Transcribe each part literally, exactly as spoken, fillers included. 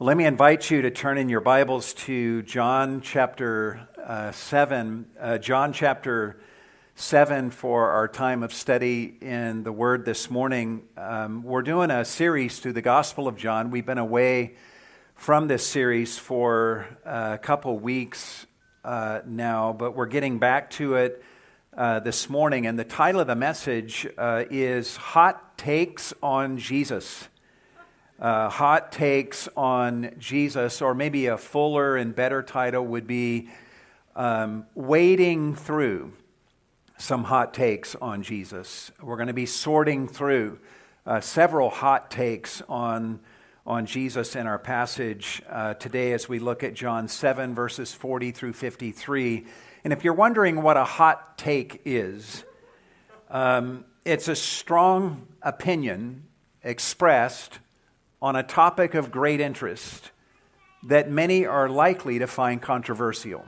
Well, let me invite you to turn in your Bibles to John chapter uh, seven. Uh, John chapter seven for our time of study in the Word this morning. Um, we're doing a series through the Gospel of John. We've been away from this series for a couple weeks uh, now, but we're getting back to it uh, this morning. And the title of the message uh, is Hot Takes on Jesus. Uh, hot takes on Jesus, or maybe a fuller and better title would be um, Wading Through Some Hot Takes on Jesus. We're going to be sorting through uh, several hot takes on, on Jesus in our passage uh, today as we look at John seven, verses forty through fifty-three. And if you're wondering what a hot take is, um, it's a strong opinion expressed on a topic of great interest that many are likely to find controversial.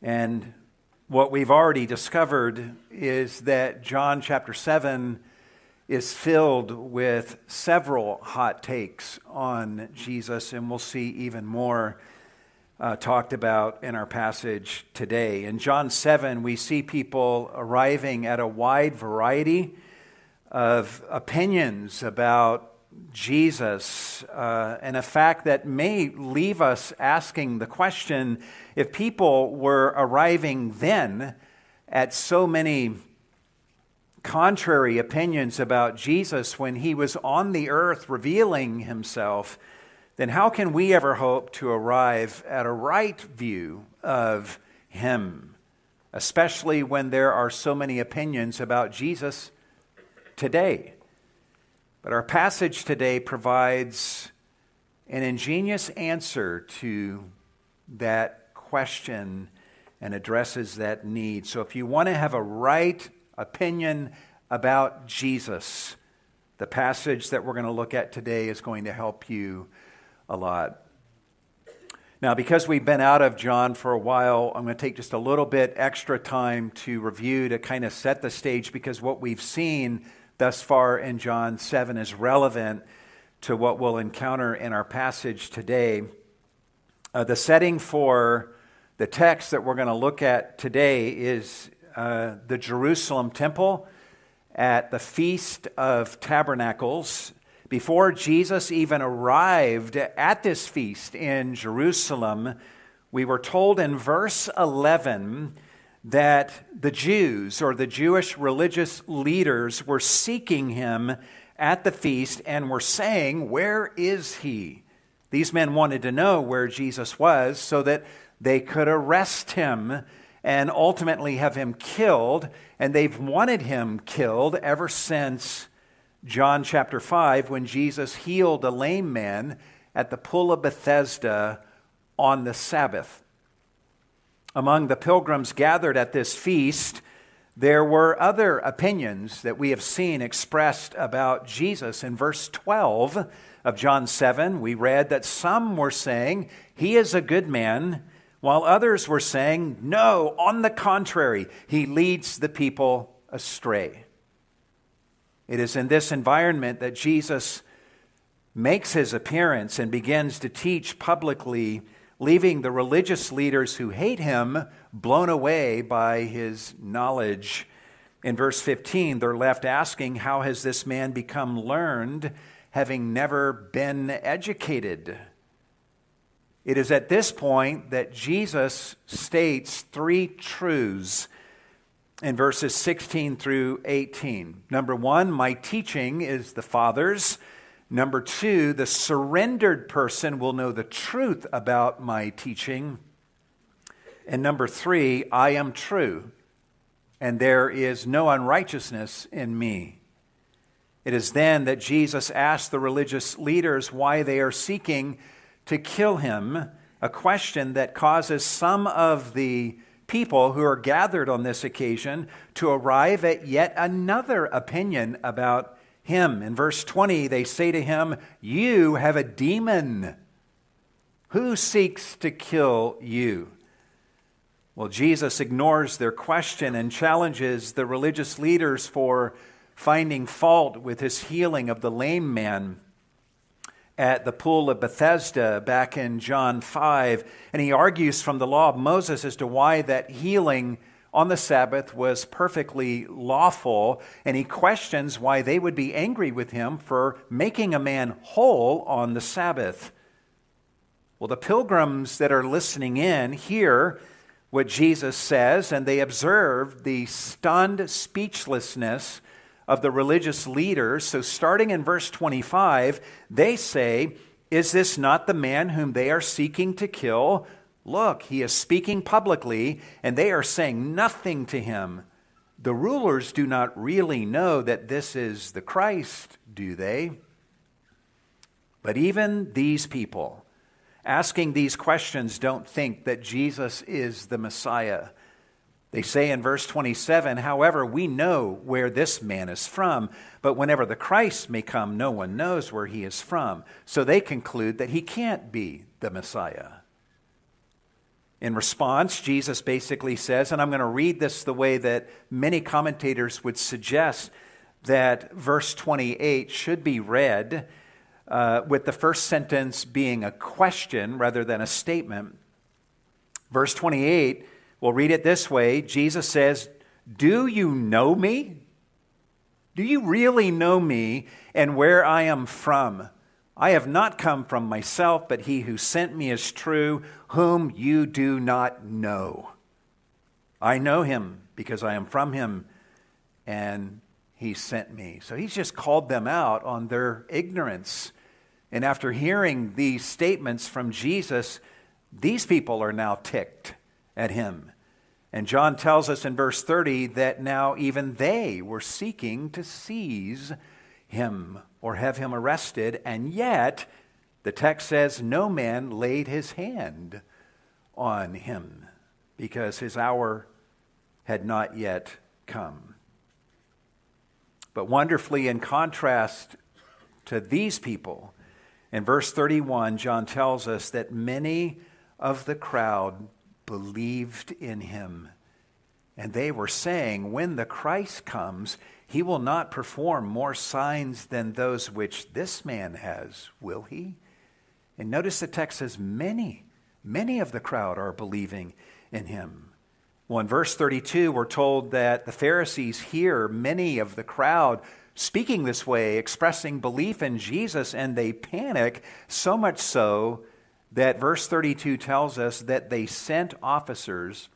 And what we've already discovered is that John chapter seven is filled with several hot takes on Jesus, and we'll see even more uh, talked about in our passage today. In John seven, we see people arriving at a wide variety of opinions about Jesus, uh, and a fact that may leave us asking the question, if people were arriving then at so many contrary opinions about Jesus when he was on the earth revealing himself, then how can we ever hope to arrive at a right view of him, especially when there are so many opinions about Jesus today? But our passage today provides an ingenious answer to that question and addresses that need. So if you want to have a right opinion about Jesus, the passage that we're going to look at today is going to help you a lot. Now, because we've been out of John for a while, I'm going to take just a little bit extra time to review, to kind of set the stage, because what we've seen thus far in John seven is relevant to what we'll encounter in our passage today. Uh, the setting for the text that we're going to look at today is uh, the Jerusalem Temple at the Feast of Tabernacles. Before Jesus even arrived at this feast in Jerusalem, we were told in verse eleven that the Jews, or the Jewish religious leaders, were seeking him at the feast and were saying, "Where is he?" These men wanted to know where Jesus was so that they could arrest him and ultimately have him killed, and they've wanted him killed ever since John chapter five, when Jesus healed a lame man at the pool of Bethesda on the Sabbath. Among the pilgrims gathered at this feast, there were other opinions that we have seen expressed about Jesus. In verse twelve of John seven, we read that some were saying, "He is a good man," while others were saying, "No, on the contrary, he leads the people astray." It is in this environment that Jesus makes his appearance and begins to teach publicly, leaving the religious leaders who hate him blown away by his knowledge. In verse fifteen, they're left asking, "How has this man become learned, having never been educated?" It is at this point that Jesus states three truths in verses sixteen through eighteen. Number one, my teaching is the Father's. Number two, the surrendered person will know the truth about my teaching. And number three, I am true, and there is no unrighteousness in me. It is then that Jesus asks the religious leaders why they are seeking to kill him, a question that causes some of the people who are gathered on this occasion to arrive at yet another opinion about him. In verse twenty, they say to him, "You have a demon. Who seeks to kill you?" Well, Jesus ignores their question and challenges the religious leaders for finding fault with his healing of the lame man at the pool of Bethesda back in John five, and he argues from the law of Moses as to why that healing on the Sabbath was perfectly lawful, and he questions why they would be angry with him for making a man whole on the Sabbath. Well, the pilgrims that are listening in hear what Jesus says, and they observe the stunned speechlessness of the religious leaders. So starting in verse twenty-five, they say, "Is this not the man whom they are seeking to kill? Look, he is speaking publicly, and they are saying nothing to him. The rulers do not really know that this is the Christ, do they?" But even these people asking these questions don't think that Jesus is the Messiah. They say in verse twenty-seven, "However, we know where this man is from, but whenever the Christ may come, no one knows where he is from." So they conclude that he can't be the Messiah. In response, Jesus basically says, and I'm going to read this the way that many commentators would suggest that verse twenty-eight should be read, uh, with the first sentence being a question rather than a statement. Verse twenty-eight, we'll read it this way. Jesus says, "Do you know me? Do you really know me and where I am from? I have not come from myself, but he who sent me is true, whom you do not know. I know him because I am from him, and he sent me." So he's just called them out on their ignorance. And after hearing these statements from Jesus, these people are now ticked at him. And John tells us in verse thirty that now even they were seeking to seize him or have him arrested, and yet the text says no man laid his hand on him because his hour had not yet come. But wonderfully, in contrast to these people, in verse thirty-one, John tells us that many of the crowd believed in him, and they were saying, "When the Christ comes, he will not perform more signs than those which this man has, will he?" And notice the text says many, many of the crowd are believing in him. Well, in verse thirty-two, we're told that the Pharisees hear many of the crowd speaking this way, expressing belief in Jesus, and they panic, so much so that verse thirty-two tells us that they sent officers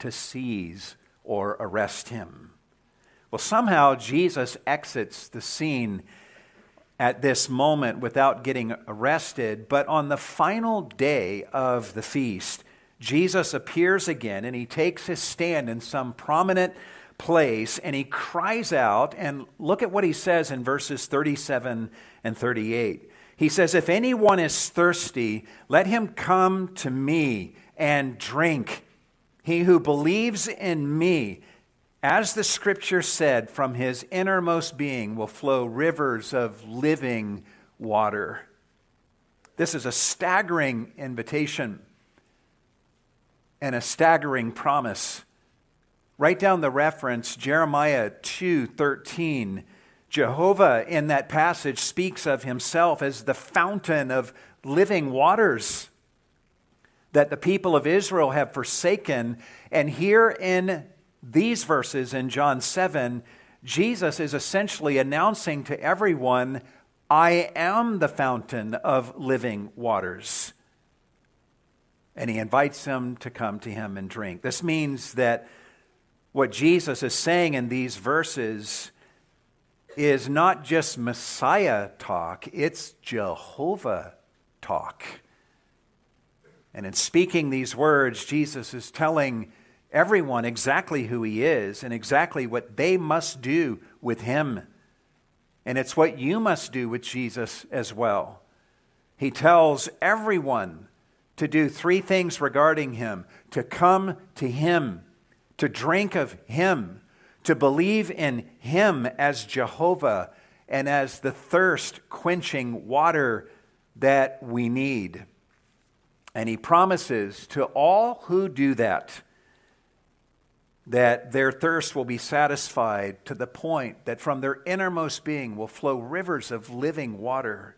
to seize or arrest him. Well, somehow Jesus exits the scene at this moment without getting arrested, but on the final day of the feast, Jesus appears again, and he takes his stand in some prominent place, and he cries out, and look at what he says in verses thirty-seven and thirty-eight. He says, "If anyone is thirsty, let him come to me and drink. He who believes in me, as the scripture said, from his innermost being will flow rivers of living water." This is a staggering invitation and a staggering promise. Write down the reference, Jeremiah two thirteen. Jehovah in that passage speaks of himself as the fountain of living waters that the people of Israel have forsaken. And here in these verses in John seven, Jesus is essentially announcing to everyone, "I am the fountain of living waters." And he invites them to come to him and drink. This means that what Jesus is saying in these verses is not just Messiah talk, it's Jehovah talk. And in speaking these words, Jesus is telling everyone exactly who he is and exactly what they must do with him. And it's what you must do with Jesus as well. He tells everyone to do three things regarding him: to come to him, to drink of him, to believe in him as Jehovah and as the thirst-quenching water that we need. And he promises to all who do that, that their thirst will be satisfied to the point that from their innermost being will flow rivers of living water.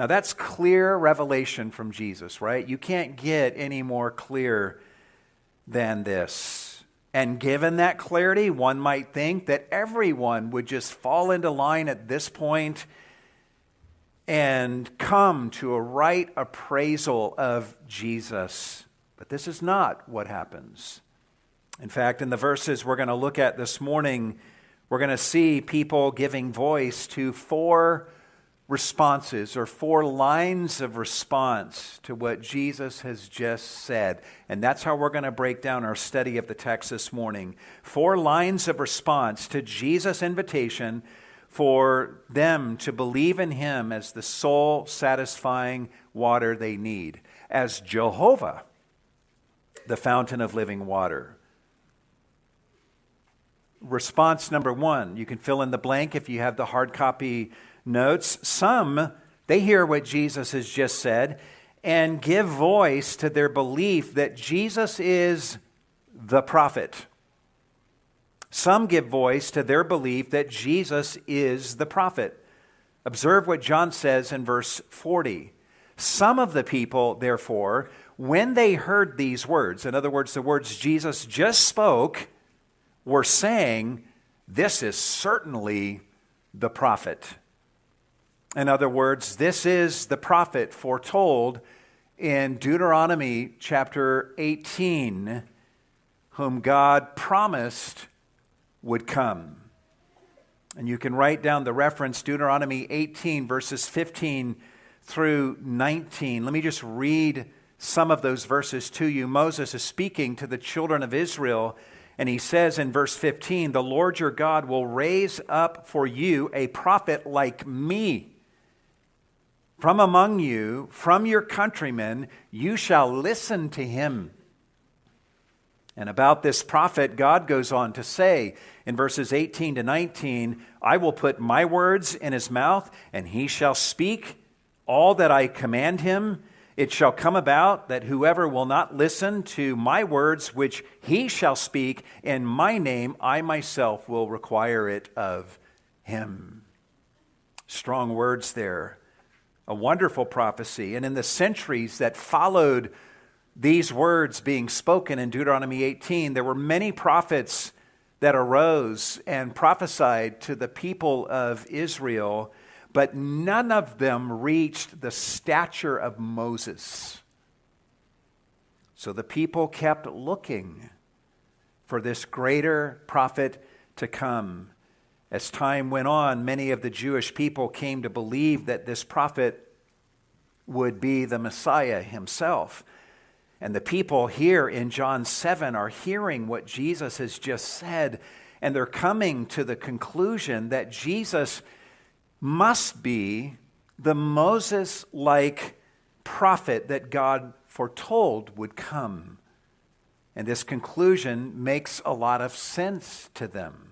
Now that's clear revelation from Jesus, right? You can't get any more clear than this. And given that clarity, one might think that everyone would just fall into line at this point and come to a right appraisal of Jesus. But this is not what happens. In fact, in the verses we're going to look at this morning, we're going to see people giving voice to four responses or four lines of response to what Jesus has just said. And that's how we're going to break down our study of the text this morning. Four lines of response to Jesus' invitation for them to believe in him as the soul satisfying water they need, as Jehovah, the fountain of living water. Response number one, you can fill in the blank if you have the hard copy notes. Some, they hear what Jesus has just said and give voice to their belief that Jesus is the prophet. Some give voice to their belief that Jesus is the prophet. Observe what John says in verse forty. Some of the people, therefore, when they heard these words, in other words, the words Jesus just spoke, were saying, this is certainly the prophet. In other words, this is the prophet foretold in Deuteronomy chapter eighteen, whom God promised would come. And you can write down the reference, Deuteronomy eighteen, verses fifteen through nineteen. Let me just read some of those verses to you. Moses is speaking to the children of Israel, and he says in verse fifteen, the Lord your God will raise up for you a prophet like me. From among you, from your countrymen, you shall listen to him. And about this prophet, God goes on to say in verses eighteen to nineteen, I will put my words in his mouth, and he shall speak all that I command him. It shall come about that whoever will not listen to my words, which he shall speak in my name, I myself will require it of him. Strong words there. A wonderful prophecy. And in the centuries that followed these words being spoken in Deuteronomy eighteen, there were many prophets that arose and prophesied to the people of Israel, but none of them reached the stature of Moses. So the people kept looking for this greater prophet to come. As time went on, many of the Jewish people came to believe that this prophet would be the Messiah himself. And the people here in John seven are hearing what Jesus has just said, and they're coming to the conclusion that Jesus must be the Moses-like prophet that God foretold would come. And this conclusion makes a lot of sense to them.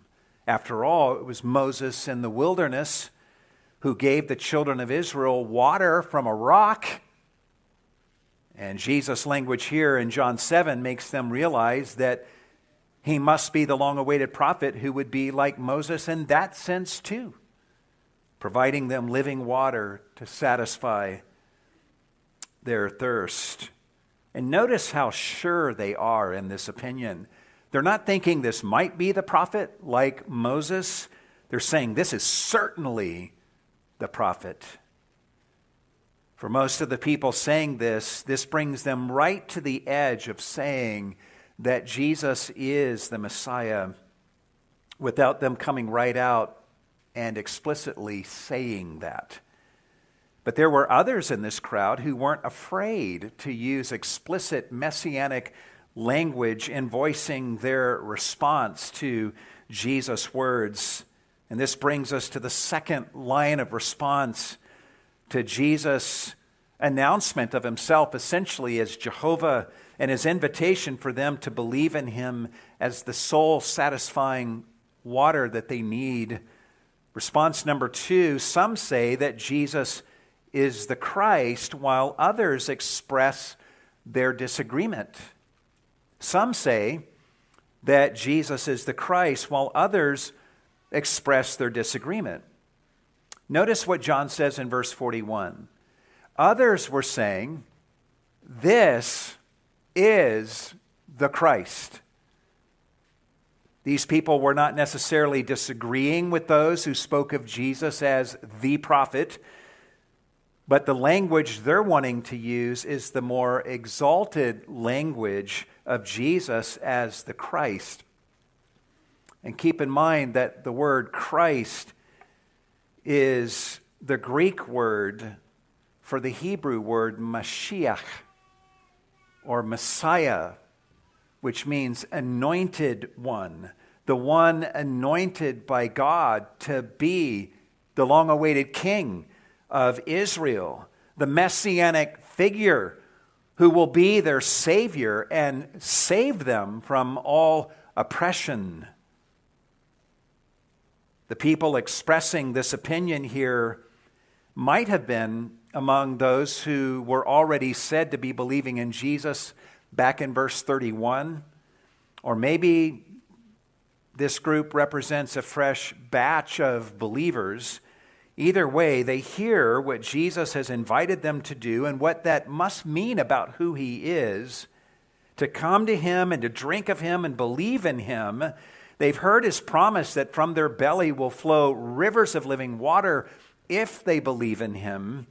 After all, it was Moses in the wilderness who gave the children of Israel water from a rock. And Jesus' language here in John seven makes them realize that he must be the long-awaited prophet who would be like Moses in that sense too, providing them living water to satisfy their thirst. And notice how sure they are in this opinion. They're not thinking this might be the prophet like Moses. They're saying this is certainly the prophet. For most of the people saying this, this brings them right to the edge of saying that Jesus is the Messiah without them coming right out and explicitly saying that. But there were others in this crowd who weren't afraid to use explicit messianic language in voicing their response to Jesus' words. And this brings us to the second line of response to Jesus' announcement of himself essentially as Jehovah and his invitation for them to believe in him as the soul-satisfying water that they need. Response number two, some say that Jesus is the Christ, while others express their disagreement. Some say that Jesus is the Christ, while others express their disagreement. Notice what John says in verse forty-one. Others were saying, this is the Christ. These people were not necessarily disagreeing with those who spoke of Jesus as the prophet, but the language they're wanting to use is the more exalted language of Jesus as the Christ. And keep in mind that the word Christ is the Greek word for the Hebrew word Mashiach, or Messiah, which means anointed one, the one anointed by God to be the long-awaited king of Israel, the messianic figure who will be their savior and save them from all oppression. The people expressing this opinion here might have been among those who were already said to be believing in Jesus back in verse thirty-one, or maybe this group represents a fresh batch of believers. Either way, they hear what Jesus has invited them to do and what that must mean about who he is, to come to him and to drink of him and believe in him. They've heard his promise that from their belly will flow rivers of living water if they believe in him.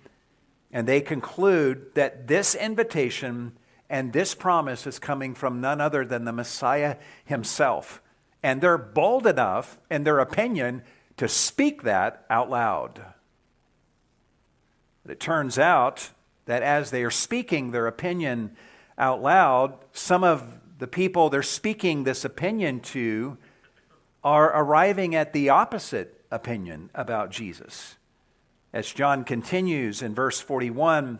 And they conclude that this invitation and this promise is coming from none other than the Messiah himself. And they're bold enough in their opinion to speak that out loud. But it turns out that as they are speaking their opinion out loud, some of the people they're speaking this opinion to are arriving at the opposite opinion about Jesus. As John continues in verse forty-one,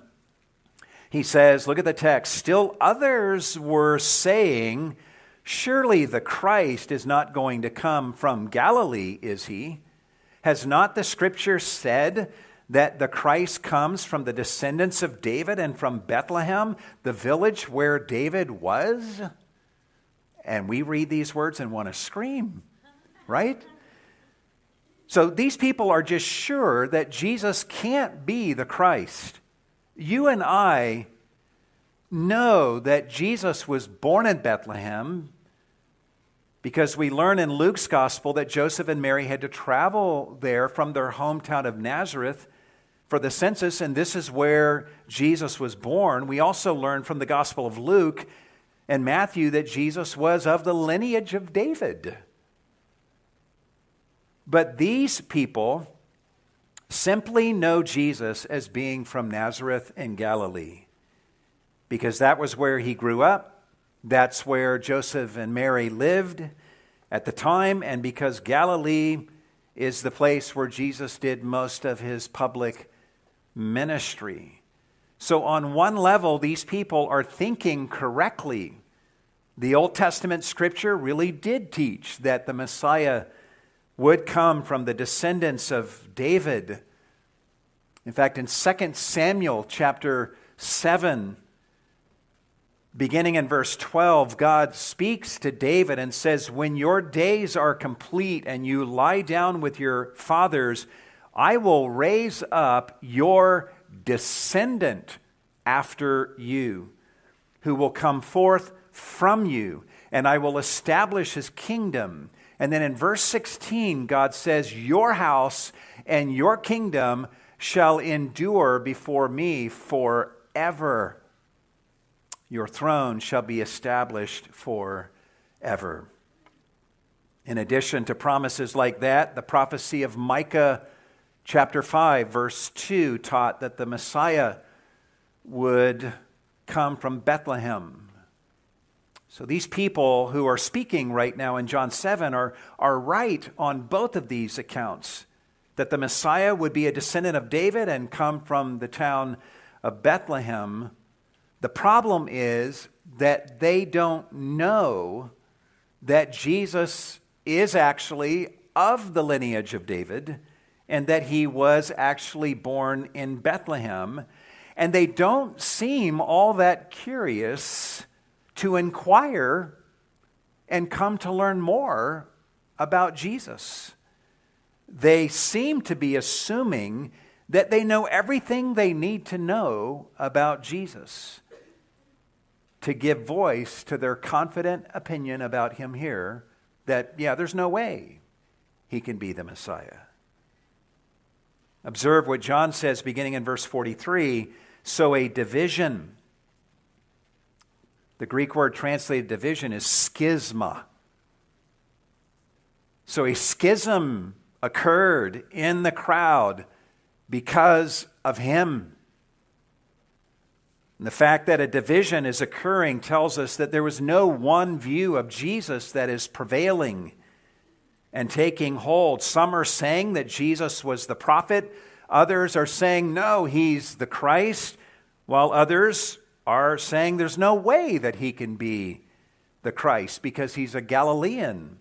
he says, look at the text, still others were saying, surely the Christ is not going to come from Galilee, is he? Has not the scripture said that the Christ comes from the descendants of David and from Bethlehem, the village where David was? And we read these words and want to scream, right? So these people are just sure that Jesus can't be the Christ. You and I know that Jesus was born in Bethlehem, because we learn in Luke's gospel that Joseph and Mary had to travel there from their hometown of Nazareth for the census, and this is where Jesus was born. We also learn from the gospel of Luke and Matthew that Jesus was of the lineage of David. But these people simply know Jesus as being from Nazareth in Galilee, because that was where he grew up. That's where Joseph and Mary lived at the time, and because Galilee is the place where Jesus did most of his public ministry. So on one level, these people are thinking correctly. The Old Testament scripture really did teach that the Messiah would come from the descendants of David. In fact, in Second Samuel chapter seven, beginning in verse twelve, God speaks to David and says, when your days are complete and you lie down with your fathers, I will raise up your descendant after you, who will come forth from you, and I will establish his kingdom. And then in verse sixteen, God says, your house and your kingdom shall endure before me forever. Your throne shall be established forever. In addition to promises like that, the prophecy of Micah chapter five, verse two, taught that the Messiah would come from Bethlehem. So these people who are speaking right now in John seven are, are right on both of these accounts, that the Messiah would be a descendant of David and come from the town of Bethlehem. The problem is that they don't know that Jesus is actually of the lineage of David and that he was actually born in Bethlehem. And they don't seem all that curious to inquire and come to learn more about Jesus. They seem to be assuming that they know everything they need to know about Jesus to give voice to their confident opinion about him here that, yeah, there's no way he can be the Messiah. Observe what John says beginning in verse forty-three, so a division, the Greek word translated division is schisma. So a schism occurred in the crowd because of him. And the fact that a division is occurring tells us that there was no one view of Jesus that is prevailing and taking hold. Some are saying that Jesus was the prophet. Others are saying, no, he's the Christ. While others are saying there's no way that he can be the Christ because he's a Galilean.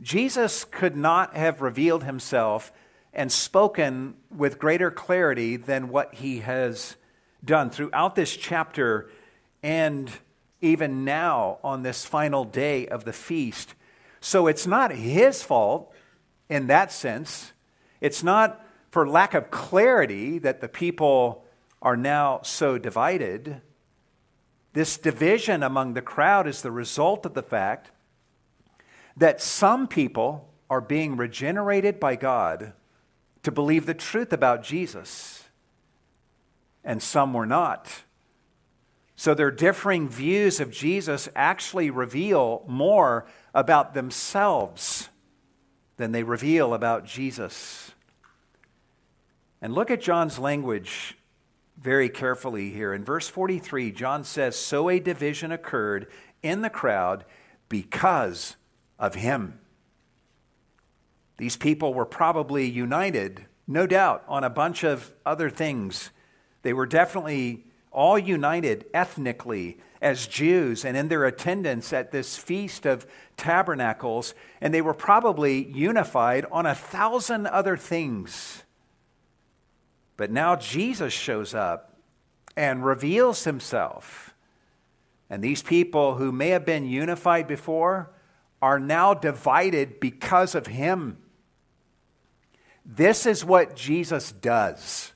Jesus could not have revealed himself and spoken with greater clarity than what he has done throughout this chapter and even now on this final day of the feast. So it's not his fault in that sense. It's not for lack of clarity that the people are now so divided. This division among the crowd is the result of the fact that some people are being regenerated by God to believe the truth about Jesus. And some were not. So their differing views of Jesus actually reveal more about themselves than they reveal about Jesus. And look at John's language very carefully here. In verse forty-three, John says, so a division occurred in the crowd because of him. These people were probably united, no doubt, on a bunch of other things. They were definitely all united ethnically as Jews and in their attendance at this Feast of Tabernacles, and they were probably unified on a thousand other things. But now Jesus shows up and reveals himself, and these people who may have been unified before are now divided because of him. This is what Jesus does.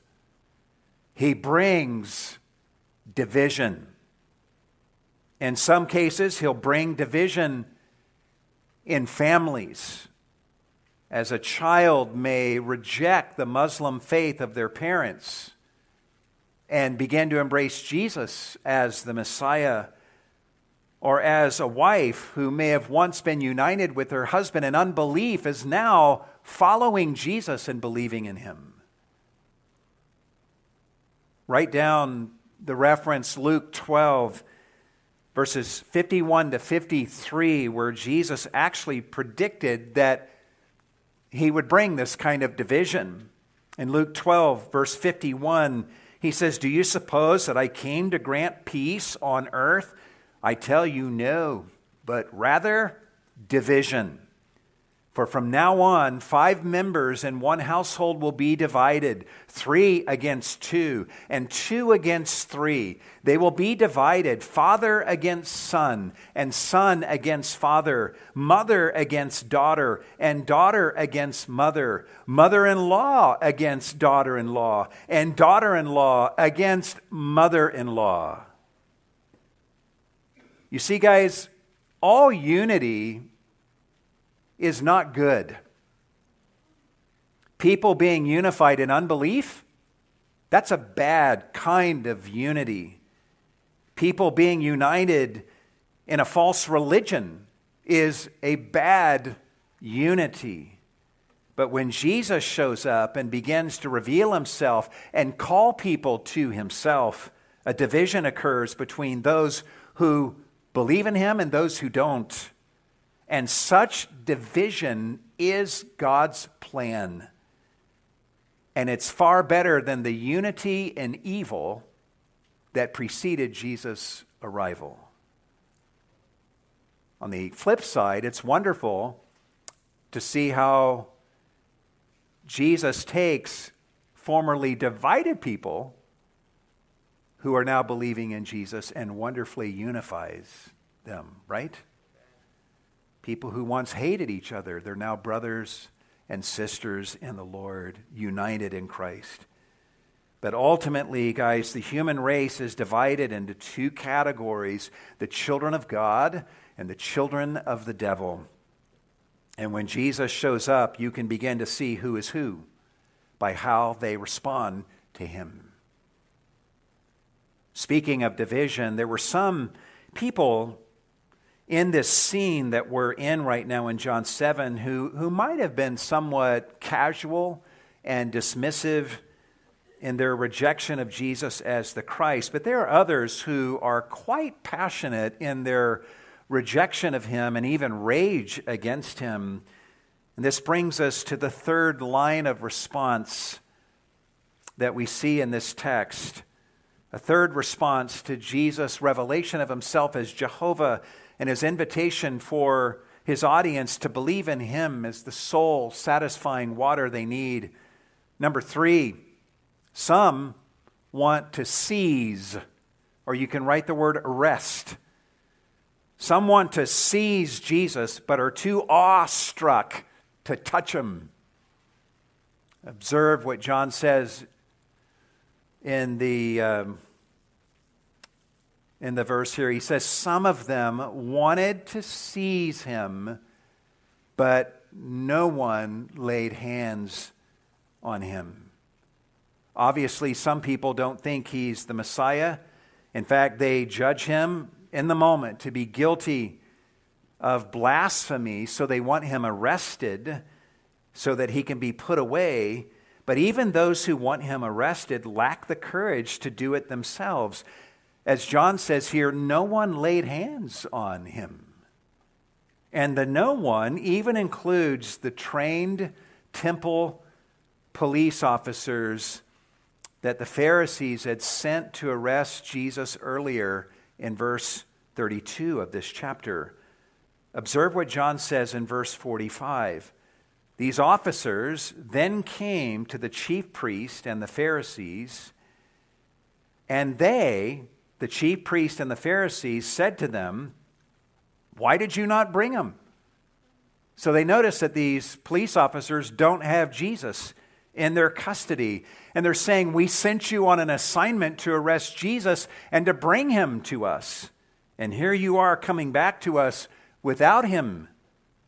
He brings division. In some cases, he'll bring division in families, as a child may reject the Muslim faith of their parents and begin to embrace Jesus as the Messiah, or as a wife who may have once been united with her husband in unbelief is now following Jesus and believing in him. Write down the reference Luke twelve, verses fifty-one to fifty-three, where Jesus actually predicted that he would bring this kind of division. In Luke twelve, verse fifty-one, he says, do you suppose that I came to grant peace on earth? I tell you, no, but rather division. For from now on, five members in one household will be divided, three against two, and two against three. They will be divided, father against son, and son against father, mother against daughter, and daughter against mother, mother-in-law against daughter-in-law, and daughter-in-law against mother-in-law. You see, guys, all unity is not good. People being unified in unbelief, that's a bad kind of unity. People being united in a false religion is a bad unity. But when Jesus shows up and begins to reveal himself and call people to himself, a division occurs between those who believe in him and those who don't. And such division is God's plan. And it's far better than the unity in evil that preceded Jesus' arrival. On the flip side, it's wonderful to see how Jesus takes formerly divided people who are now believing in Jesus and wonderfully unifies them, right? People who once hated each other, they're now brothers and sisters in the Lord, united in Christ. But ultimately, guys, the human race is divided into two categories, the children of God and the children of the devil. And when Jesus shows up, you can begin to see who is who by how they respond to him. Speaking of division, there were some people in this scene that we're in right now in John seven who, who might have been somewhat casual and dismissive in their rejection of Jesus as the Christ. But there are others who are quite passionate in their rejection of him and even rage against him. And this brings us to the third line of response that we see in this text. A third response to Jesus' revelation of himself as Jehovah and his invitation for his audience to believe in him as the sole satisfying water they need. Number three, some want to seize, or you can write the word arrest. Some want to seize Jesus, but are too awestruck to touch him. Observe what John says in the um, in the verse here. He says, some of them wanted to seize him, but no one laid hands on him. Obviously, some people don't think he's the Messiah. In fact, they judge him in the moment to be guilty of blasphemy, so they want him arrested so that he can be put away. But even those who want him arrested lack the courage to do it themselves. As John says here, no one laid hands on him. And the no one even includes the trained temple police officers that the Pharisees had sent to arrest Jesus earlier in verse thirty-two of this chapter. Observe what John says in verse forty-five. These officers then came to the chief priest and the Pharisees, and they, the chief priest and the Pharisees, said to them, "Why did you not bring him?" So they notice that these police officers don't have Jesus in their custody. And they're saying, we sent you on an assignment to arrest Jesus and to bring him to us. And here you are coming back to us without him.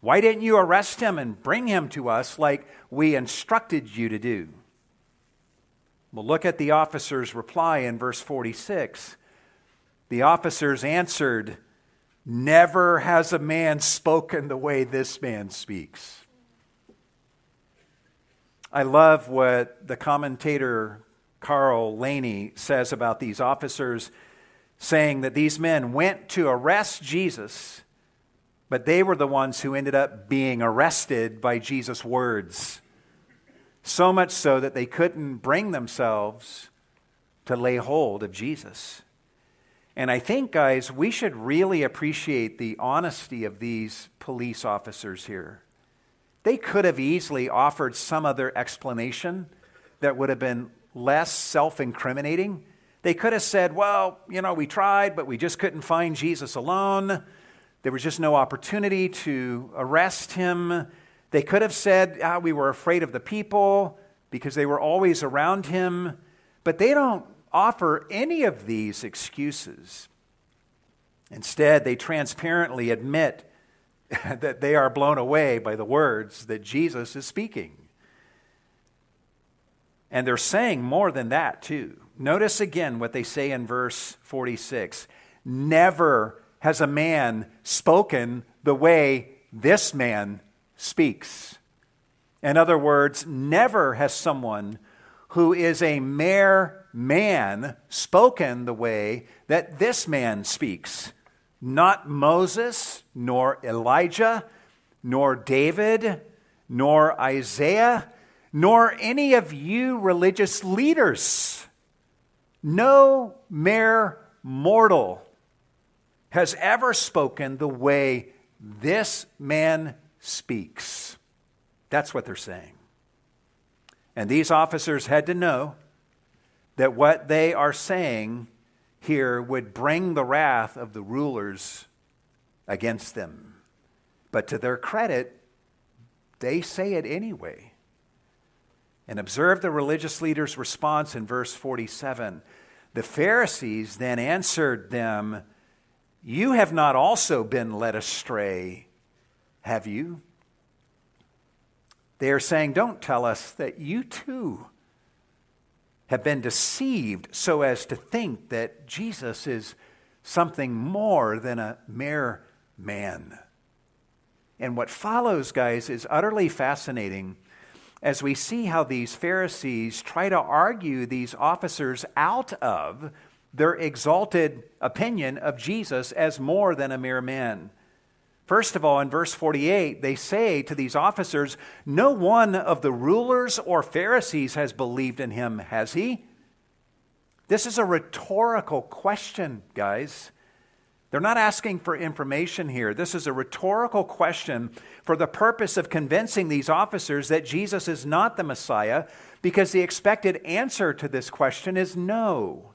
Why didn't you arrest him and bring him to us like we instructed you to do? Well, look at the officer's reply in verse forty-six. The officers answered, "Never has a man spoken the way this man speaks." I love what the commentator Carl Laney says about these officers, saying that these men went to arrest Jesus, but they were the ones who ended up being arrested by Jesus' words. So much so that they couldn't bring themselves to lay hold of Jesus. And I think, guys, we should really appreciate the honesty of these police officers here. They could have easily offered some other explanation that would have been less self-incriminating. They could have said, well, you know, we tried, but we just couldn't find Jesus alone. There was just no opportunity to arrest him. They could have said, ah, we were afraid of the people because they were always around him. But they don't offer any of these excuses. Instead, they transparently admit that they are blown away by the words that Jesus is speaking. And they're saying more than that, too. Notice again what they say in verse forty-six. Never has a man spoken the way this man speaks. In other words, never has someone who is a mere man spoken the way that this man speaks. Not Moses, nor Elijah, nor David, nor Isaiah, nor any of you religious leaders. No mere mortal has ever spoken the way this man speaks. That's what they're saying. And these officers had to know that what they are saying here would bring the wrath of the rulers against them. But to their credit, They say it anyway. And observe the religious leader's response in verse forty-seven. The Pharisees then answered them, "You have not also been led astray, have you?" They are saying, don't tell us that you too have been deceived so as to think that Jesus is something more than a mere man. And what follows, guys, is utterly fascinating as we see how these Pharisees try to argue these officers out of their exalted opinion of Jesus as more than a mere man. First of all, in verse forty-eight, they say to these officers, "No one of the rulers or Pharisees has believed in him, has he?" This is a rhetorical question, guys. They're not asking for information here. This is a rhetorical question for the purpose of convincing these officers that Jesus is not the Messiah, because the expected answer to this question is no.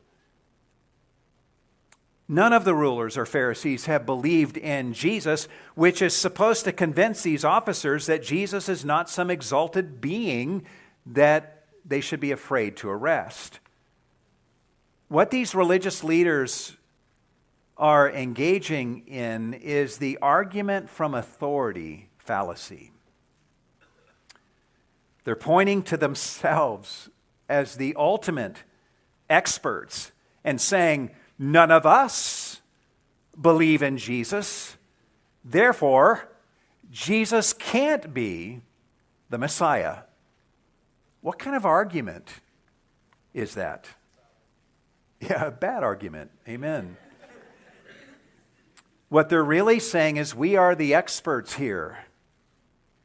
None of the rulers or Pharisees have believed in Jesus, which is supposed to convince these officers that Jesus is not some exalted being that they should be afraid to arrest. What these religious leaders are engaging in is the argument from authority fallacy. They're pointing to themselves as the ultimate experts and saying, "None of us believe in Jesus. Therefore, Jesus can't be the Messiah." What kind of argument is that? Yeah, a bad argument. Amen. What they're really saying is, we are the experts here.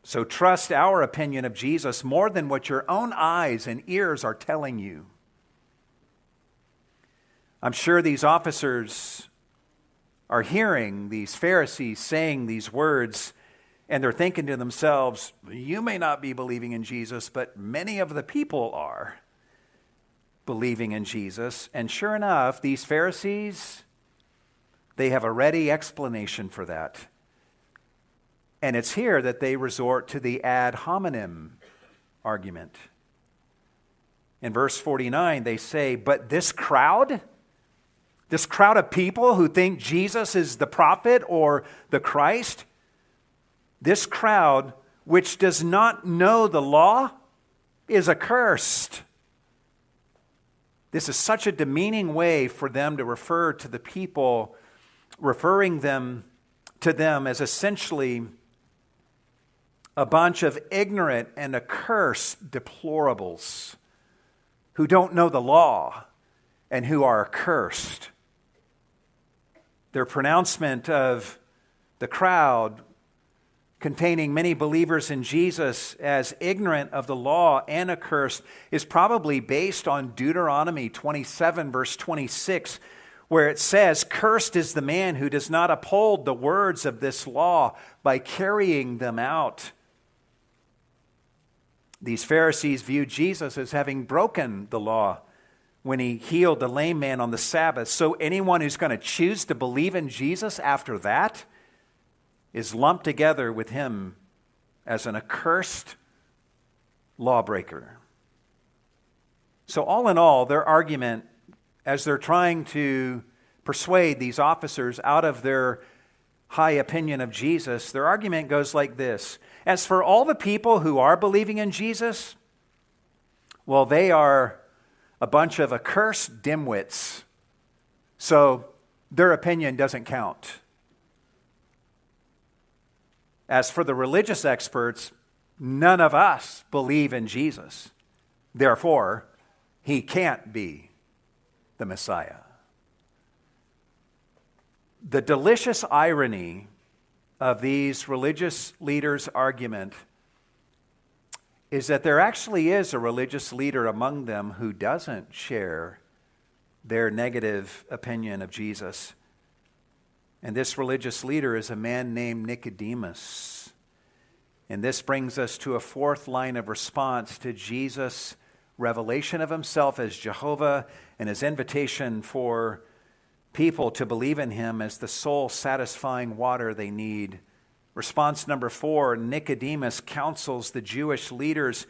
So trust our opinion of Jesus more than what your own eyes and ears are telling you. I'm sure these officers are hearing these Pharisees saying these words, and they're thinking to themselves, you may not be believing in Jesus, but many of the people are believing in Jesus. And sure enough, these Pharisees, they have a ready explanation for that. And it's here that they resort to the ad hominem argument. In verse forty-nine, they say, "But this crowd... This crowd of people who think Jesus is the prophet or the Christ, this crowd which does not know the law is accursed." This is such a demeaning way for them to refer to the people, referring them to them as essentially a bunch of ignorant and accursed deplorables who don't know the law and who are accursed. Their pronouncement of the crowd containing many believers in Jesus as ignorant of the law and accursed is probably based on Deuteronomy twenty-seven, verse twenty-six, where it says, "Cursed is the man who does not uphold the words of this law by carrying them out." These Pharisees view Jesus as having broken the law when he healed the lame man on the Sabbath. So anyone who's going to choose to believe in Jesus after that is lumped together with him as an accursed lawbreaker. So all in all, their argument, as they're trying to persuade these officers out of their high opinion of Jesus, their argument goes like this. As for all the people who are believing in Jesus, well, they are a bunch of accursed dimwits, so their opinion doesn't count. As for the religious experts, none of us believe in Jesus. Therefore, he can't be the Messiah. The delicious irony of these religious leaders' argument is that there actually is a religious leader among them who doesn't share their negative opinion of Jesus. And this religious leader is a man named Nicodemus. And this brings us to a fourth line of response to Jesus' revelation of himself as Jehovah and his invitation for people to believe in him as the soul-satisfying water they need Response number four, Nicodemus counsels the Jewish leaders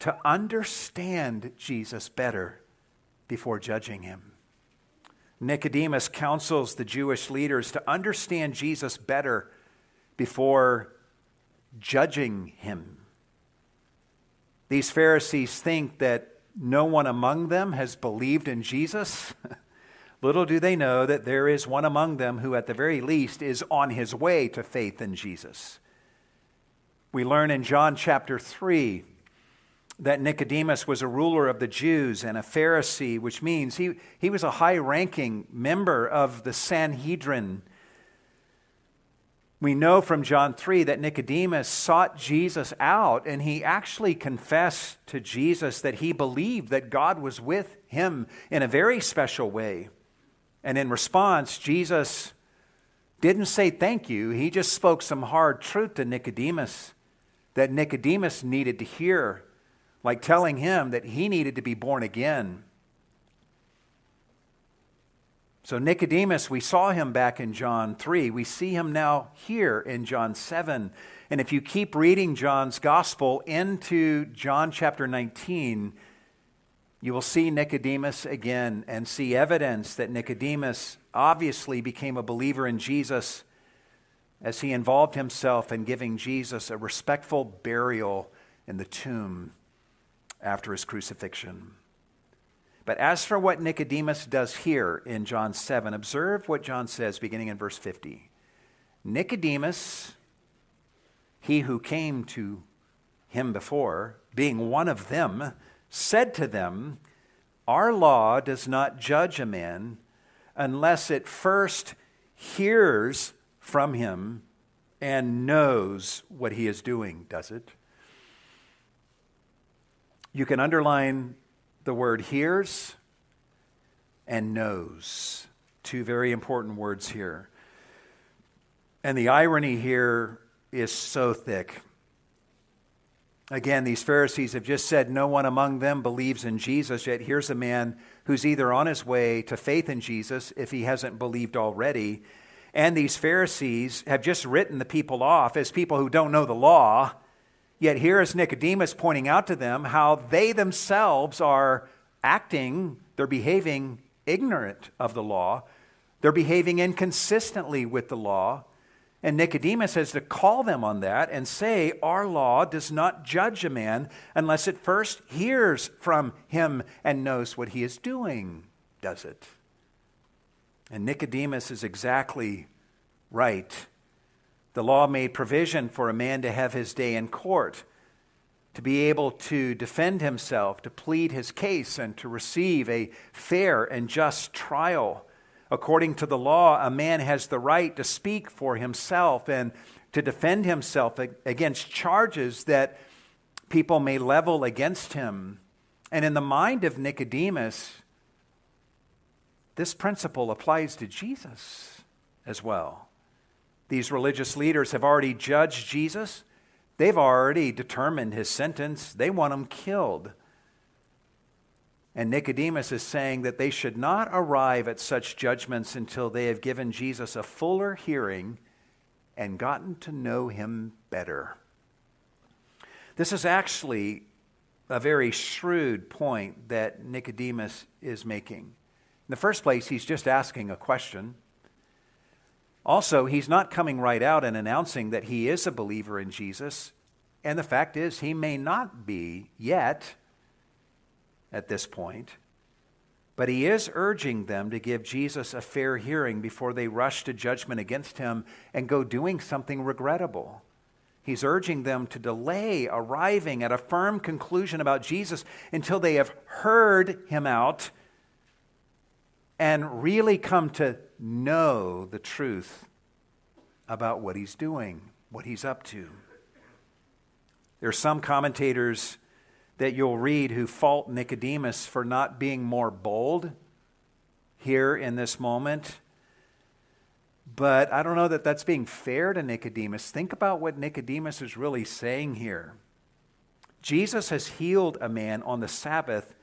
to understand Jesus better before judging him. Nicodemus counsels the Jewish leaders to understand Jesus better before judging him. These Pharisees think that no one among them has believed in Jesus. Little do they know that there is one among them who at the very least is on his way to faith in Jesus. We learn in John chapter three that Nicodemus was a ruler of the Jews and a Pharisee, which means he, he was a high-ranking member of the Sanhedrin. We know from John three that Nicodemus sought Jesus out, and he actually confessed to Jesus that he believed that God was with him in a very special way. And in response, Jesus didn't say thank you. He just spoke some hard truth to Nicodemus that Nicodemus needed to hear, like telling him that he needed to be born again. So Nicodemus, we saw him back in John three. We see him now here in John seven. And if you keep reading John's gospel into John chapter nineteen, you will see Nicodemus again and see evidence that Nicodemus obviously became a believer in Jesus as he involved himself in giving Jesus a respectful burial in the tomb after his crucifixion. But as for what Nicodemus does here in John seven, observe what John says beginning in verse fifty. Nicodemus, he who came to him before, being one of them, said to them, "Our law does not judge a man unless it first hears from him and knows what he is doing, does it?" You can underline the word hears and knows. Two very important words here. And the irony here is so thick. Again, these Pharisees have just said no one among them believes in Jesus, yet here's a man who's either on his way to faith in Jesus, if he hasn't believed already, and these Pharisees have just written the people off as people who don't know the law. Yet here is Nicodemus pointing out to them how they themselves are acting, they're behaving ignorant of the law. They're behaving inconsistently with the law. And Nicodemus has to call them on that and say, "Our law does not judge a man unless it first hears from him and knows what he is doing, does it?" And Nicodemus is exactly right. The law made provision for a man to have his day in court, to be able to defend himself, to plead his case, and to receive a fair and just trial. According to the law, a man has the right to speak for himself and to defend himself against charges that people may level against him. And in the mind of Nicodemus, this principle applies to Jesus as well. These religious leaders have already judged Jesus. They've already determined his sentence. They want him killed. And Nicodemus is saying that they should not arrive at such judgments until they have given Jesus a fuller hearing and gotten to know him better. This is actually a very shrewd point that Nicodemus is making. In the first place, he's just asking a question. Also, he's not coming right out and announcing that he is a believer in Jesus. And the fact is, he may not be yet at this point. But he is urging them to give Jesus a fair hearing before they rush to judgment against him and go doing something regrettable. He's urging them to delay arriving at a firm conclusion about Jesus until they have heard him out and really come to know the truth about what he's doing, what he's up to. There are some commentators that you'll read who fault Nicodemus for not being more bold here in this moment. But I don't know that that's being fair to Nicodemus. Think about what Nicodemus is really saying here. Jesus has healed a man on the Sabbath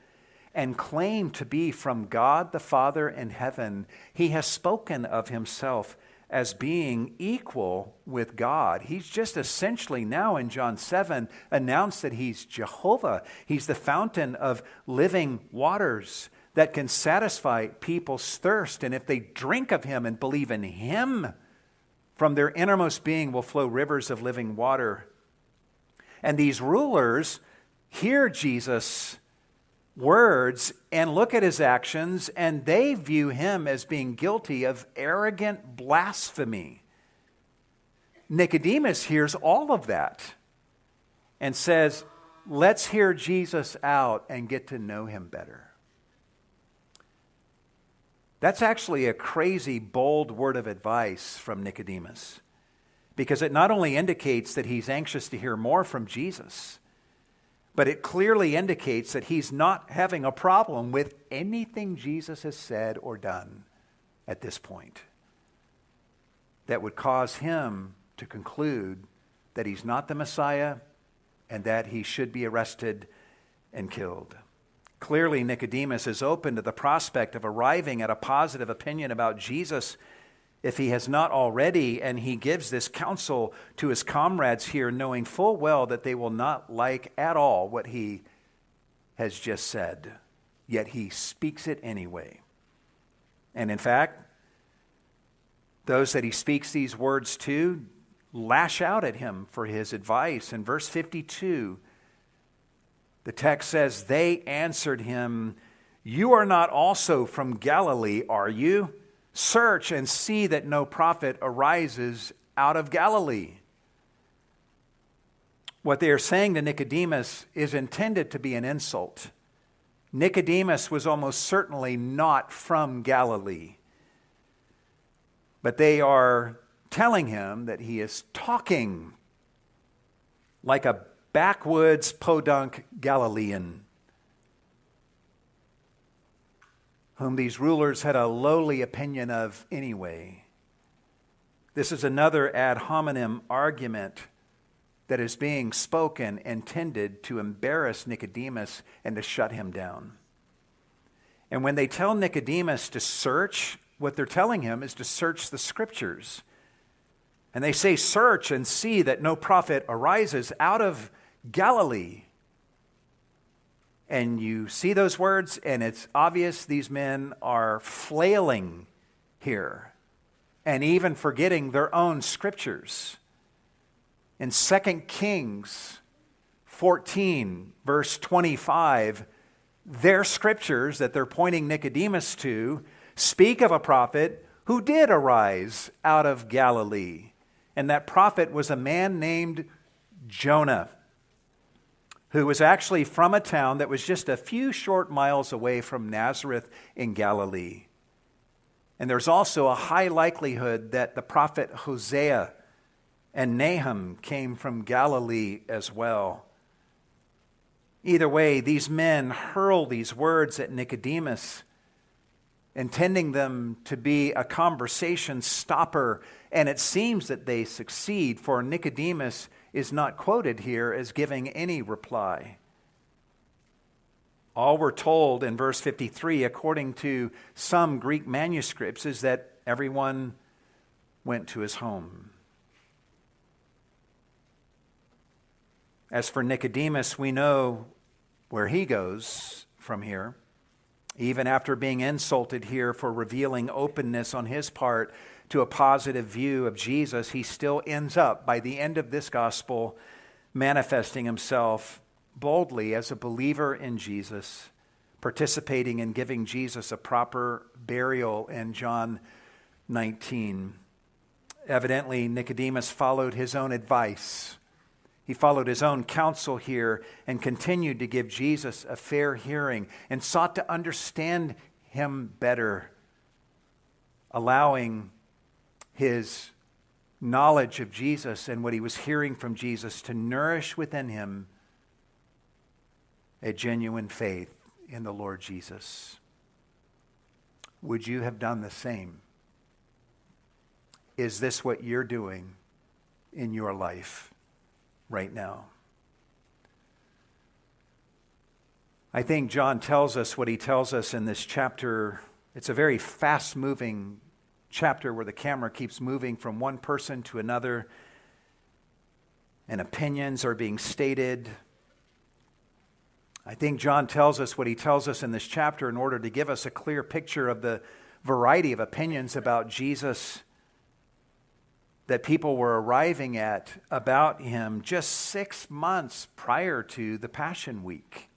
and claim to be from God the Father in heaven. He has spoken of himself as being equal with God. He's just essentially now in John seven announced that he's Jehovah. He's the fountain of living waters that can satisfy people's thirst. And if they drink of him and believe in him, from their innermost being will flow rivers of living water. And these rulers hear Jesus' words and look at his actions, and they view him as being guilty of arrogant blasphemy. Nicodemus hears all of that and says, let's hear Jesus out and get to know him better. That's actually a crazy, bold word of advice from Nicodemus, because it not only indicates that he's anxious to hear more from Jesus, but it clearly indicates that he's not having a problem with anything Jesus has said or done at this point that would cause him to conclude that he's not the Messiah and that he should be arrested and killed. Clearly, Nicodemus is open to the prospect of arriving at a positive opinion about Jesus if he has not already, and he gives this counsel to his comrades here, knowing full well that they will not like at all what he has just said, yet he speaks it anyway. And in fact, those that he speaks these words to lash out at him for his advice. In verse fifty-two, the text says, they answered him, "You are not also from Galilee, are you? Search and see that no prophet arises out of Galilee." What they are saying to Nicodemus is intended to be an insult. Nicodemus was almost certainly not from Galilee, but they are telling him that he is talking like a backwoods podunk Galilean, whom these rulers had a lowly opinion of anyway. This is another ad hominem argument that is being spoken intended to embarrass Nicodemus and to shut him down. And when they tell Nicodemus to search, what they're telling him is to search the scriptures. And they say, search and see that no prophet arises out of Galilee. And you see those words, and it's obvious these men are flailing here and even forgetting their own scriptures. In Second Kings fourteen, verse twenty-five, their scriptures that they're pointing Nicodemus to speak of a prophet who did arise out of Galilee. And that prophet was a man named Jonah, who was actually from a town that was just a few short miles away from Nazareth in Galilee. And there's also a high likelihood that the prophet Hosea and Nahum came from Galilee as well. Either way, these men hurl these words at Nicodemus, intending them to be a conversation stopper, and it seems that they succeed, for Nicodemus is not quoted here as giving any reply. All we're told in verse fifty-three, according to some Greek manuscripts, is that everyone went to his home. As for Nicodemus, we know where he goes from here. Even after being insulted here for revealing openness on his part to a positive view of Jesus, he still ends up, by the end of this gospel, manifesting himself boldly as a believer in Jesus, participating in giving Jesus a proper burial in John nineteen. Evidently, Nicodemus followed his own advice. He followed his own counsel here and continued to give Jesus a fair hearing and sought to understand him better, allowing his knowledge of Jesus and what he was hearing from Jesus to nourish within him a genuine faith in the Lord Jesus. Would you have done the same? Is this what you're doing in your life right now? I think John tells us what he tells us in this chapter. It's a very fast-moving chapter where the camera keeps moving from one person to another and opinions are being stated. I think John tells us what he tells us in this chapter in order to give us a clear picture of the variety of opinions about Jesus that people were arriving at about him just six months prior to the Passion Week.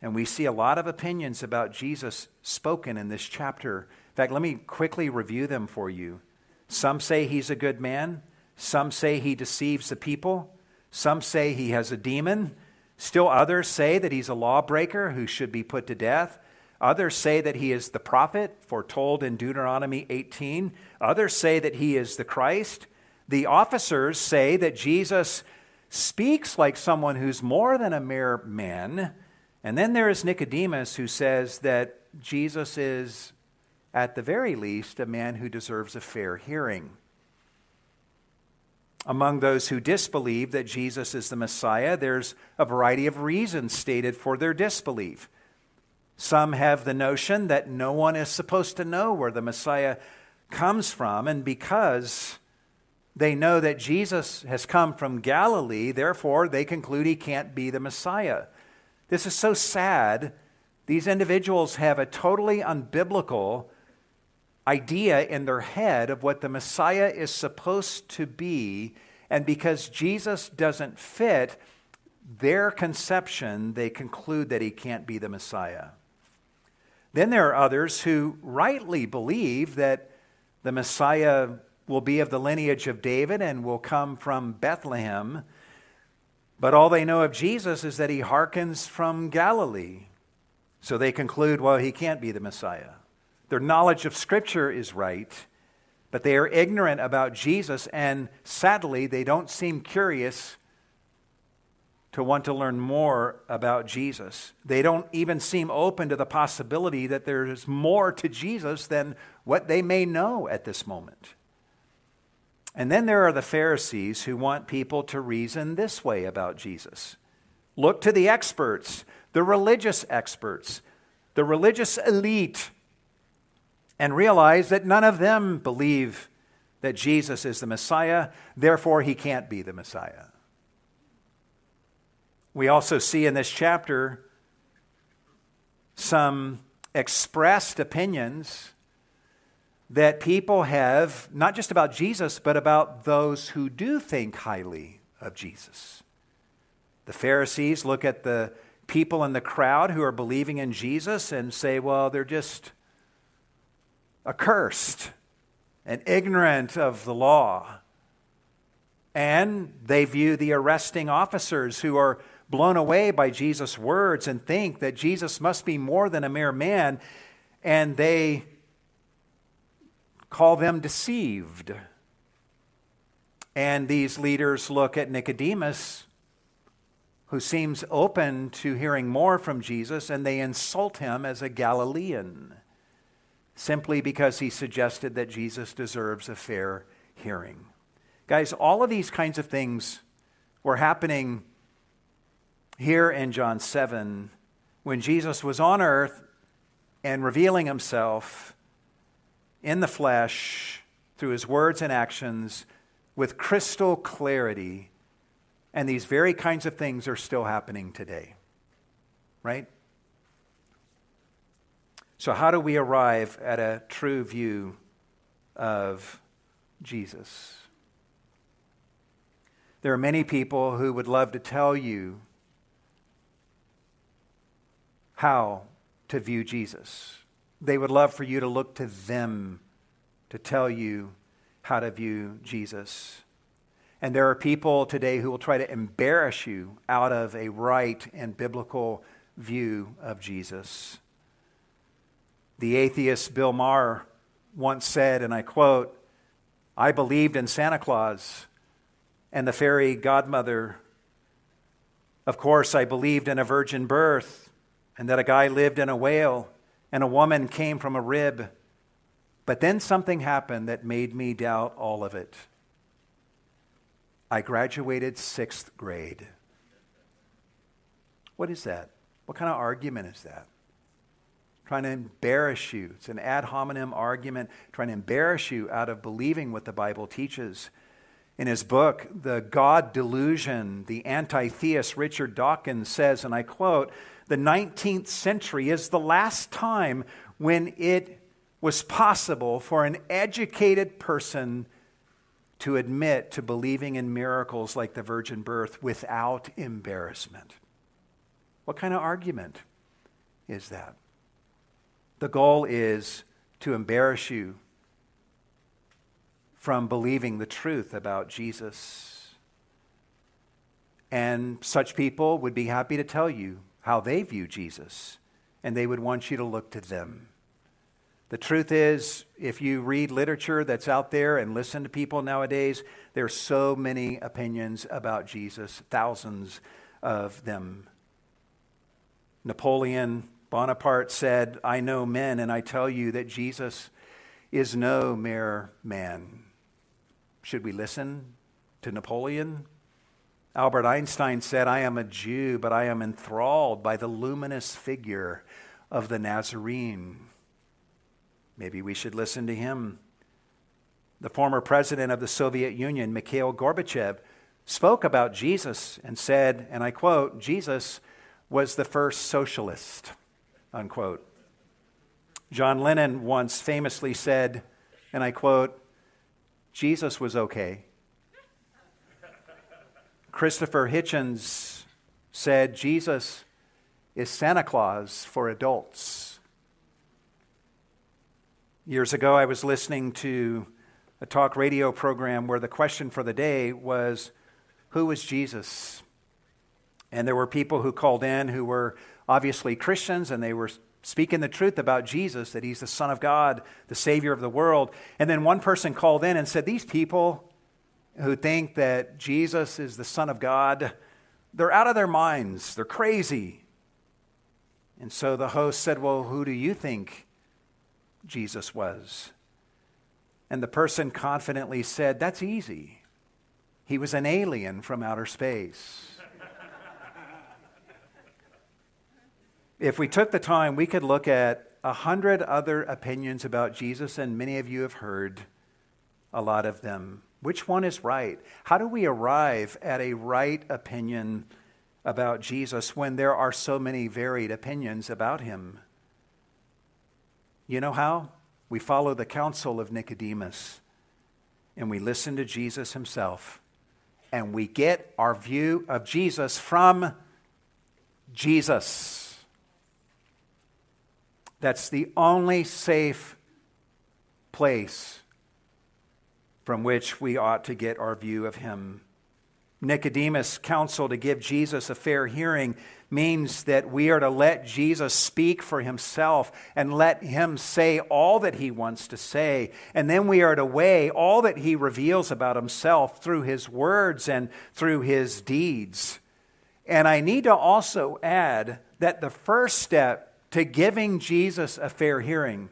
And we see a lot of opinions about Jesus spoken in this chapter. In fact, let me quickly review them for you. Some say he's a good man. Some say he deceives the people. Some say he has a demon. Still others say that he's a lawbreaker who should be put to death. Others say that he is the prophet, foretold in Deuteronomy eighteen. Others say that he is the Christ. The officers say that Jesus speaks like someone who's more than a mere man. And then there is Nicodemus, who says that Jesus is, at the very least, a man who deserves a fair hearing. Among those who disbelieve that Jesus is the Messiah, there's a variety of reasons stated for their disbelief. Some have the notion that no one is supposed to know where the Messiah comes from, and because they know that Jesus has come from Galilee, therefore they conclude he can't be the Messiah. This is so sad. These individuals have a totally unbiblical idea in their head of what the Messiah is supposed to be, and because Jesus doesn't fit their conception, they conclude that he can't be the Messiah. Then there are others who rightly believe that the Messiah will be of the lineage of David and will come from Bethlehem, but all they know of Jesus is that he hearkens from Galilee. So they conclude, well, he can't be the Messiah. Their knowledge of Scripture is right, but they are ignorant about Jesus, and sadly, they don't seem curious to want to learn more about Jesus. They don't even seem open to the possibility that there is more to Jesus than what they may know at this moment. And then there are the Pharisees, who want people to reason this way about Jesus. Look to the experts, the religious experts, the religious elite, and realize that none of them believe that Jesus is the Messiah, therefore he can't be the Messiah. We also see in this chapter some expressed opinions that people have, not just about Jesus, but about those who do think highly of Jesus. The Pharisees look at the people in the crowd who are believing in Jesus and say, well, they're just accursed and ignorant of the law. And they view the arresting officers who are blown away by Jesus' words and think that Jesus must be more than a mere man, and they call them deceived. And these leaders look at Nicodemus, who seems open to hearing more from Jesus, and they insult him as a Galilean simply because he suggested that Jesus deserves a fair hearing. Guys, all of these kinds of things were happening here in John seven when Jesus was on earth and revealing himself in the flesh through his words and actions with crystal clarity. And these very kinds of things are still happening today, right? So how do we arrive at a true view of Jesus? There are many people who would love to tell you how to view Jesus. They would love for you to look to them to tell you how to view Jesus. And there are people today who will try to embarrass you out of a right and biblical view of Jesus. The atheist Bill Maher once said, and I quote, "I believed in Santa Claus and the fairy godmother. Of course, I believed in a virgin birth and that a guy lived in a whale and a woman came from a rib. But then something happened that made me doubt all of it. I graduated sixth grade." What is that? What kind of argument is that? trying to embarrass you. It's an ad hominem argument, trying to embarrass you out of believing what the Bible teaches. In his book, The God Delusion, the anti-theist Richard Dawkins says, and I quote, "The nineteenth century is the last time when it was possible for an educated person to admit to believing in miracles like the virgin birth without embarrassment." What kind of argument is that? The goal is to embarrass you from believing the truth about Jesus. And such people would be happy to tell you how they view Jesus, and they would want you to look to them. The truth is, if you read literature that's out there and listen to people nowadays, there are so many opinions about Jesus, thousands of them. Napoleon Bonaparte said, "I know men, and I tell you that Jesus is no mere man." Should we listen to Napoleon? Albert Einstein said, "I am a Jew, but I am enthralled by the luminous figure of the Nazarene." Maybe we should listen to him. The former president of the Soviet Union, Mikhail Gorbachev, spoke about Jesus and said, and I quote, "Jesus was the first socialist," unquote. John Lennon once famously said, and I quote, "Jesus was okay." Christopher Hitchens said, "Jesus is Santa Claus for adults." Years ago, I was listening to a talk radio program where the question for the day was, who was Jesus? And there were people who called in who were obviously Christians, and they were speaking the truth about Jesus, that he's the Son of God, the Savior of the world. And then one person called in and said, these people who think that Jesus is the Son of God, they're out of their minds. They're crazy. And so the host said, well, who do you think Jesus was? And the person confidently said, that's easy. He was an alien from outer space. If we took the time, we could look at a hundred other opinions about Jesus, and many of you have heard a lot of them. Which one is right? How do we arrive at a right opinion about Jesus when there are so many varied opinions about him? You know how? We follow the counsel of Nicodemus, and we listen to Jesus himself, and we get our view of Jesus from Jesus. That's the only safe place from which we ought to get our view of him. Nicodemus' counsel to give Jesus a fair hearing means that we are to let Jesus speak for himself and let him say all that he wants to say. And then we are to weigh all that he reveals about himself through his words and through his deeds. And I need to also add that the first step to giving Jesus a fair hearing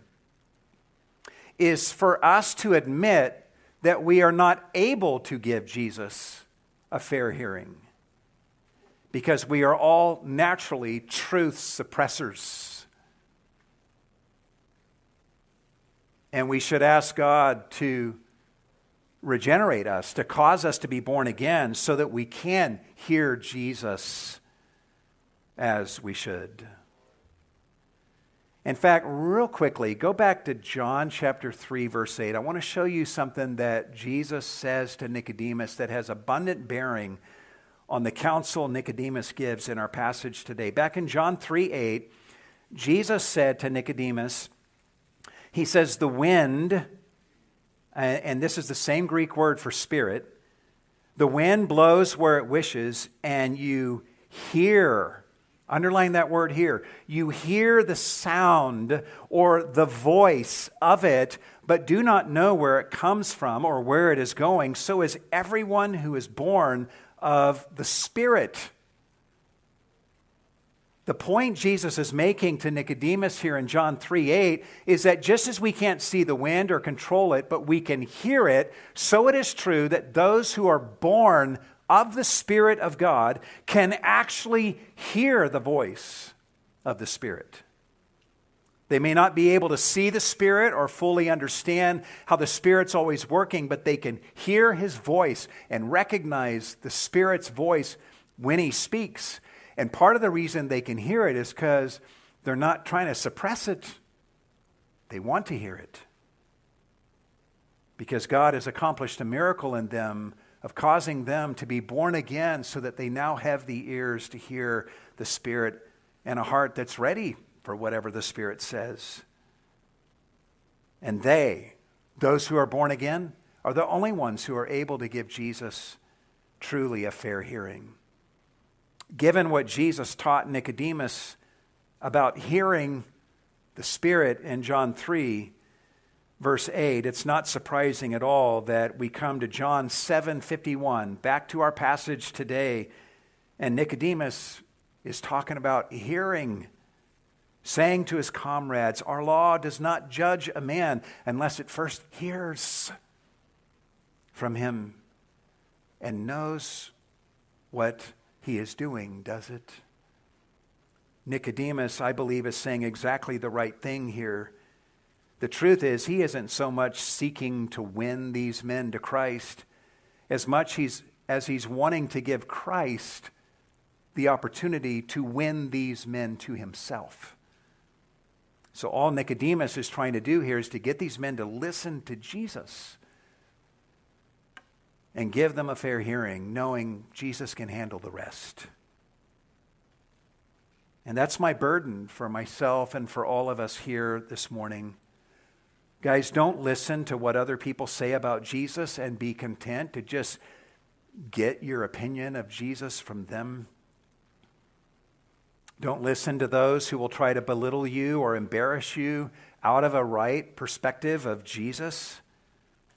is for us to admit that we are not able to give Jesus a fair hearing, because we are all naturally truth suppressors. And we should ask God to regenerate us, to cause us to be born again so that we can hear Jesus as we should. In fact, real quickly, go back to John chapter three, verse eight. I want to show you something that Jesus says to Nicodemus that has abundant bearing on the counsel Nicodemus gives in our passage today. Back in John three eight, Jesus said to Nicodemus, he says, the wind, and this is the same Greek word for spirit, the wind blows where it wishes, and you hear. Underline that word here. You hear the sound or the voice of it, but do not know where it comes from or where it is going. So is everyone who is born of the Spirit. The point Jesus is making to Nicodemus here in John three eight is that just as we can't see the wind or control it, but we can hear it, so it is true that those who are born of the Spirit of God can actually hear the voice of the Spirit. They may not be able to see the Spirit or fully understand how the Spirit's always working, but they can hear His voice and recognize the Spirit's voice when He speaks. And part of the reason they can hear it is because they're not trying to suppress it. They want to hear it. Because God has accomplished a miracle in them of causing them to be born again so that they now have the ears to hear the Spirit and a heart that's ready for whatever the Spirit says. And they, those who are born again, are the only ones who are able to give Jesus truly a fair hearing. Given what Jesus taught Nicodemus about hearing the Spirit in John three, verse eight, it's not surprising at all that we come to John seven fifty-one, back to our passage today, and Nicodemus is talking about hearing, saying to his comrades, our law does not judge a man unless it first hears from him and knows what he is doing, does it? Nicodemus, I believe, is saying exactly the right thing here. The truth is, he isn't so much seeking to win these men to Christ as much he's, as he's wanting to give Christ the opportunity to win these men to himself. So all Nicodemus is trying to do here is to get these men to listen to Jesus and give them a fair hearing, knowing Jesus can handle the rest. And that's my burden for myself and for all of us here this morning. Guys, don't listen to what other people say about Jesus and be content to just get your opinion of Jesus from them. Don't listen to those who will try to belittle you or embarrass you out of a right perspective of Jesus.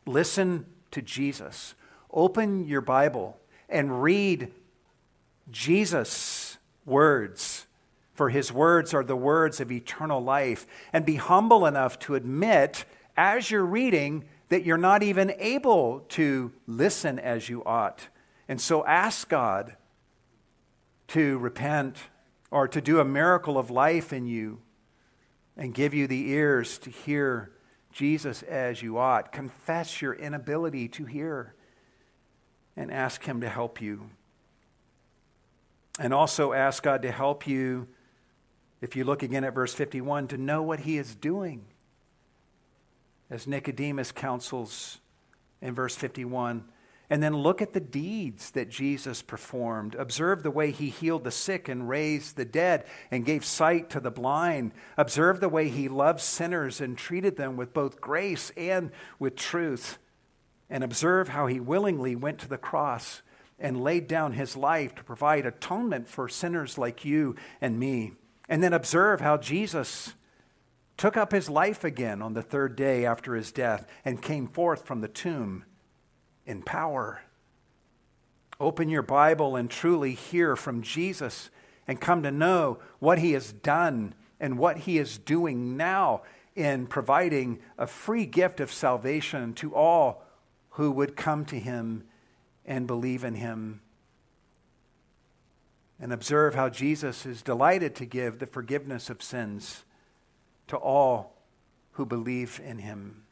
Listen to Jesus. Open your Bible and read Jesus' words, for His words are the words of eternal life. And be humble enough to admit, as you're reading, that you're not even able to listen as you ought. And so ask God to repent or to do a miracle of life in you and give you the ears to hear Jesus as you ought. Confess your inability to hear and ask Him to help you. And also ask God to help you, if you look again at verse fifty-one, to know what He is doing. As Nicodemus counsels in verse fifty-one, and then look at the deeds that Jesus performed. Observe the way He healed the sick and raised the dead and gave sight to the blind. Observe the way He loved sinners and treated them with both grace and with truth. And observe how He willingly went to the cross and laid down His life to provide atonement for sinners like you and me. And then observe how Jesus took up His life again on the third day after His death and came forth from the tomb in power. Open your Bible and truly hear from Jesus and come to know what He has done and what He is doing now in providing a free gift of salvation to all who would come to Him and believe in Him. And observe how Jesus is delighted to give the forgiveness of sins to all who believe in Him.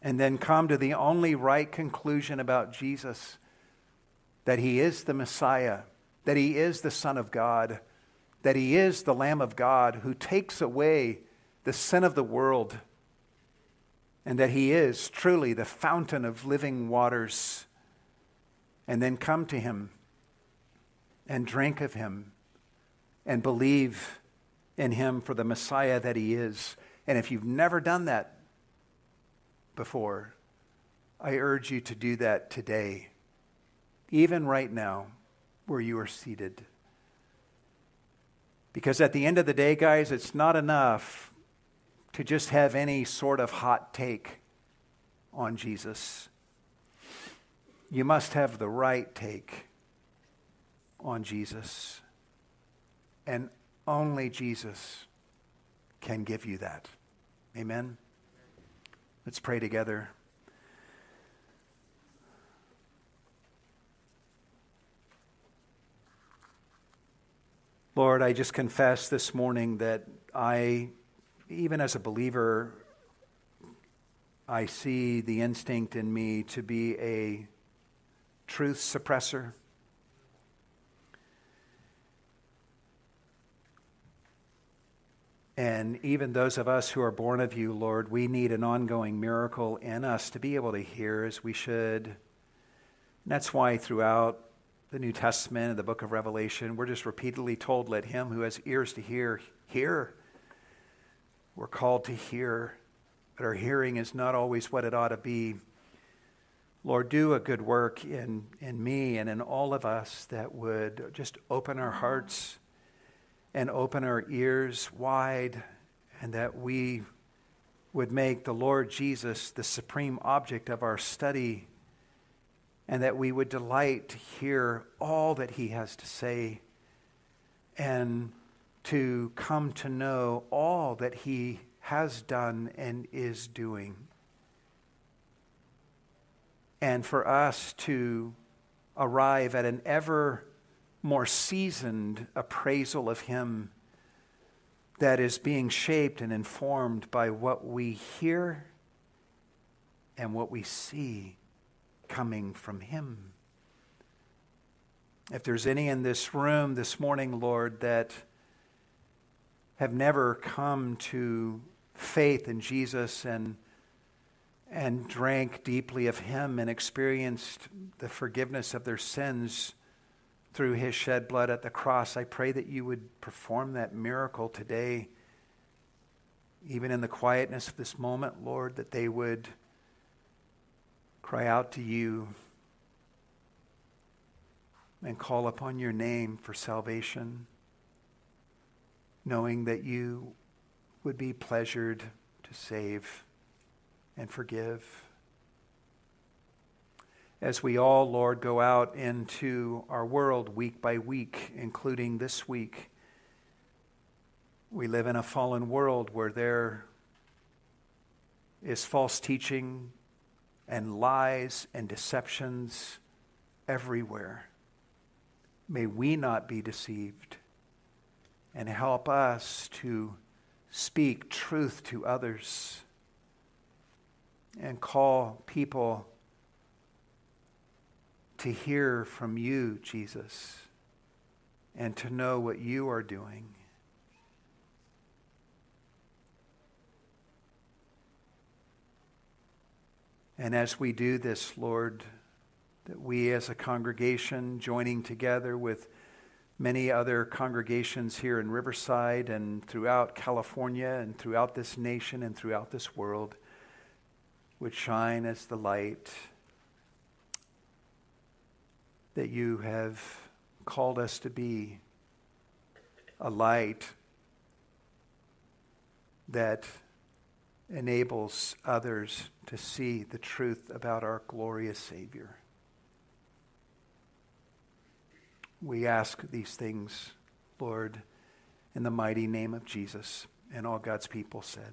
And then come to the only right conclusion about Jesus, that He is the Messiah, that He is the Son of God, that He is the Lamb of God who takes away the sin of the world, and that He is truly the fountain of living waters. And then come to Him and drink of Him and believe in Him for the Messiah that He is. And if you've never done that before, I urge you to do that today, even right now where you are seated. Because at the end of the day, guys, it's not enough to just have any sort of hot take on Jesus. You must have the right take on Jesus, and only Jesus can give you that. Amen. Let's pray together. Lord, I just confess this morning that I even as a believer, I see the instinct in me to be a truth suppressor. And even those of us who are born of you, Lord, we need an ongoing miracle in us to be able to hear as we should. And that's why throughout the New Testament and the book of Revelation, we're just repeatedly told, let him who has ears to hear, hear. We're called to hear, but our hearing is not always what it ought to be. Lord, do a good work in, in me and in all of us that would just open our hearts and open our ears wide, and that we would make the Lord Jesus the supreme object of our study, and that we would delight to hear all that he has to say and to come to know all that he has done and is doing. And for us to arrive at an ever more seasoned appraisal of him that is being shaped and informed by what we hear and what we see coming from him. If there's any in this room this morning, Lord, that have never come to faith in Jesus and and drank deeply of him and experienced the forgiveness of their sins through his shed blood at the cross, I pray that you would perform that miracle today, even in the quietness of this moment, Lord, that they would cry out to you and call upon your name for salvation, knowing that you would be pleasured to save and forgive. As we all, Lord, go out into our world week by week, including this week, we live in a fallen world where there is false teaching and lies and deceptions everywhere. May we not be deceived, and help us to speak truth to others and call people to hear from you, Jesus, and to know what you are doing. And as we do this, Lord, that we as a congregation joining together with many other congregations here in Riverside and throughout California and throughout this nation and throughout this world would shine as the light that you have called us to be, a light that enables others to see the truth about our glorious Savior. We ask these things, Lord, in the mighty name of Jesus, and all God's people said.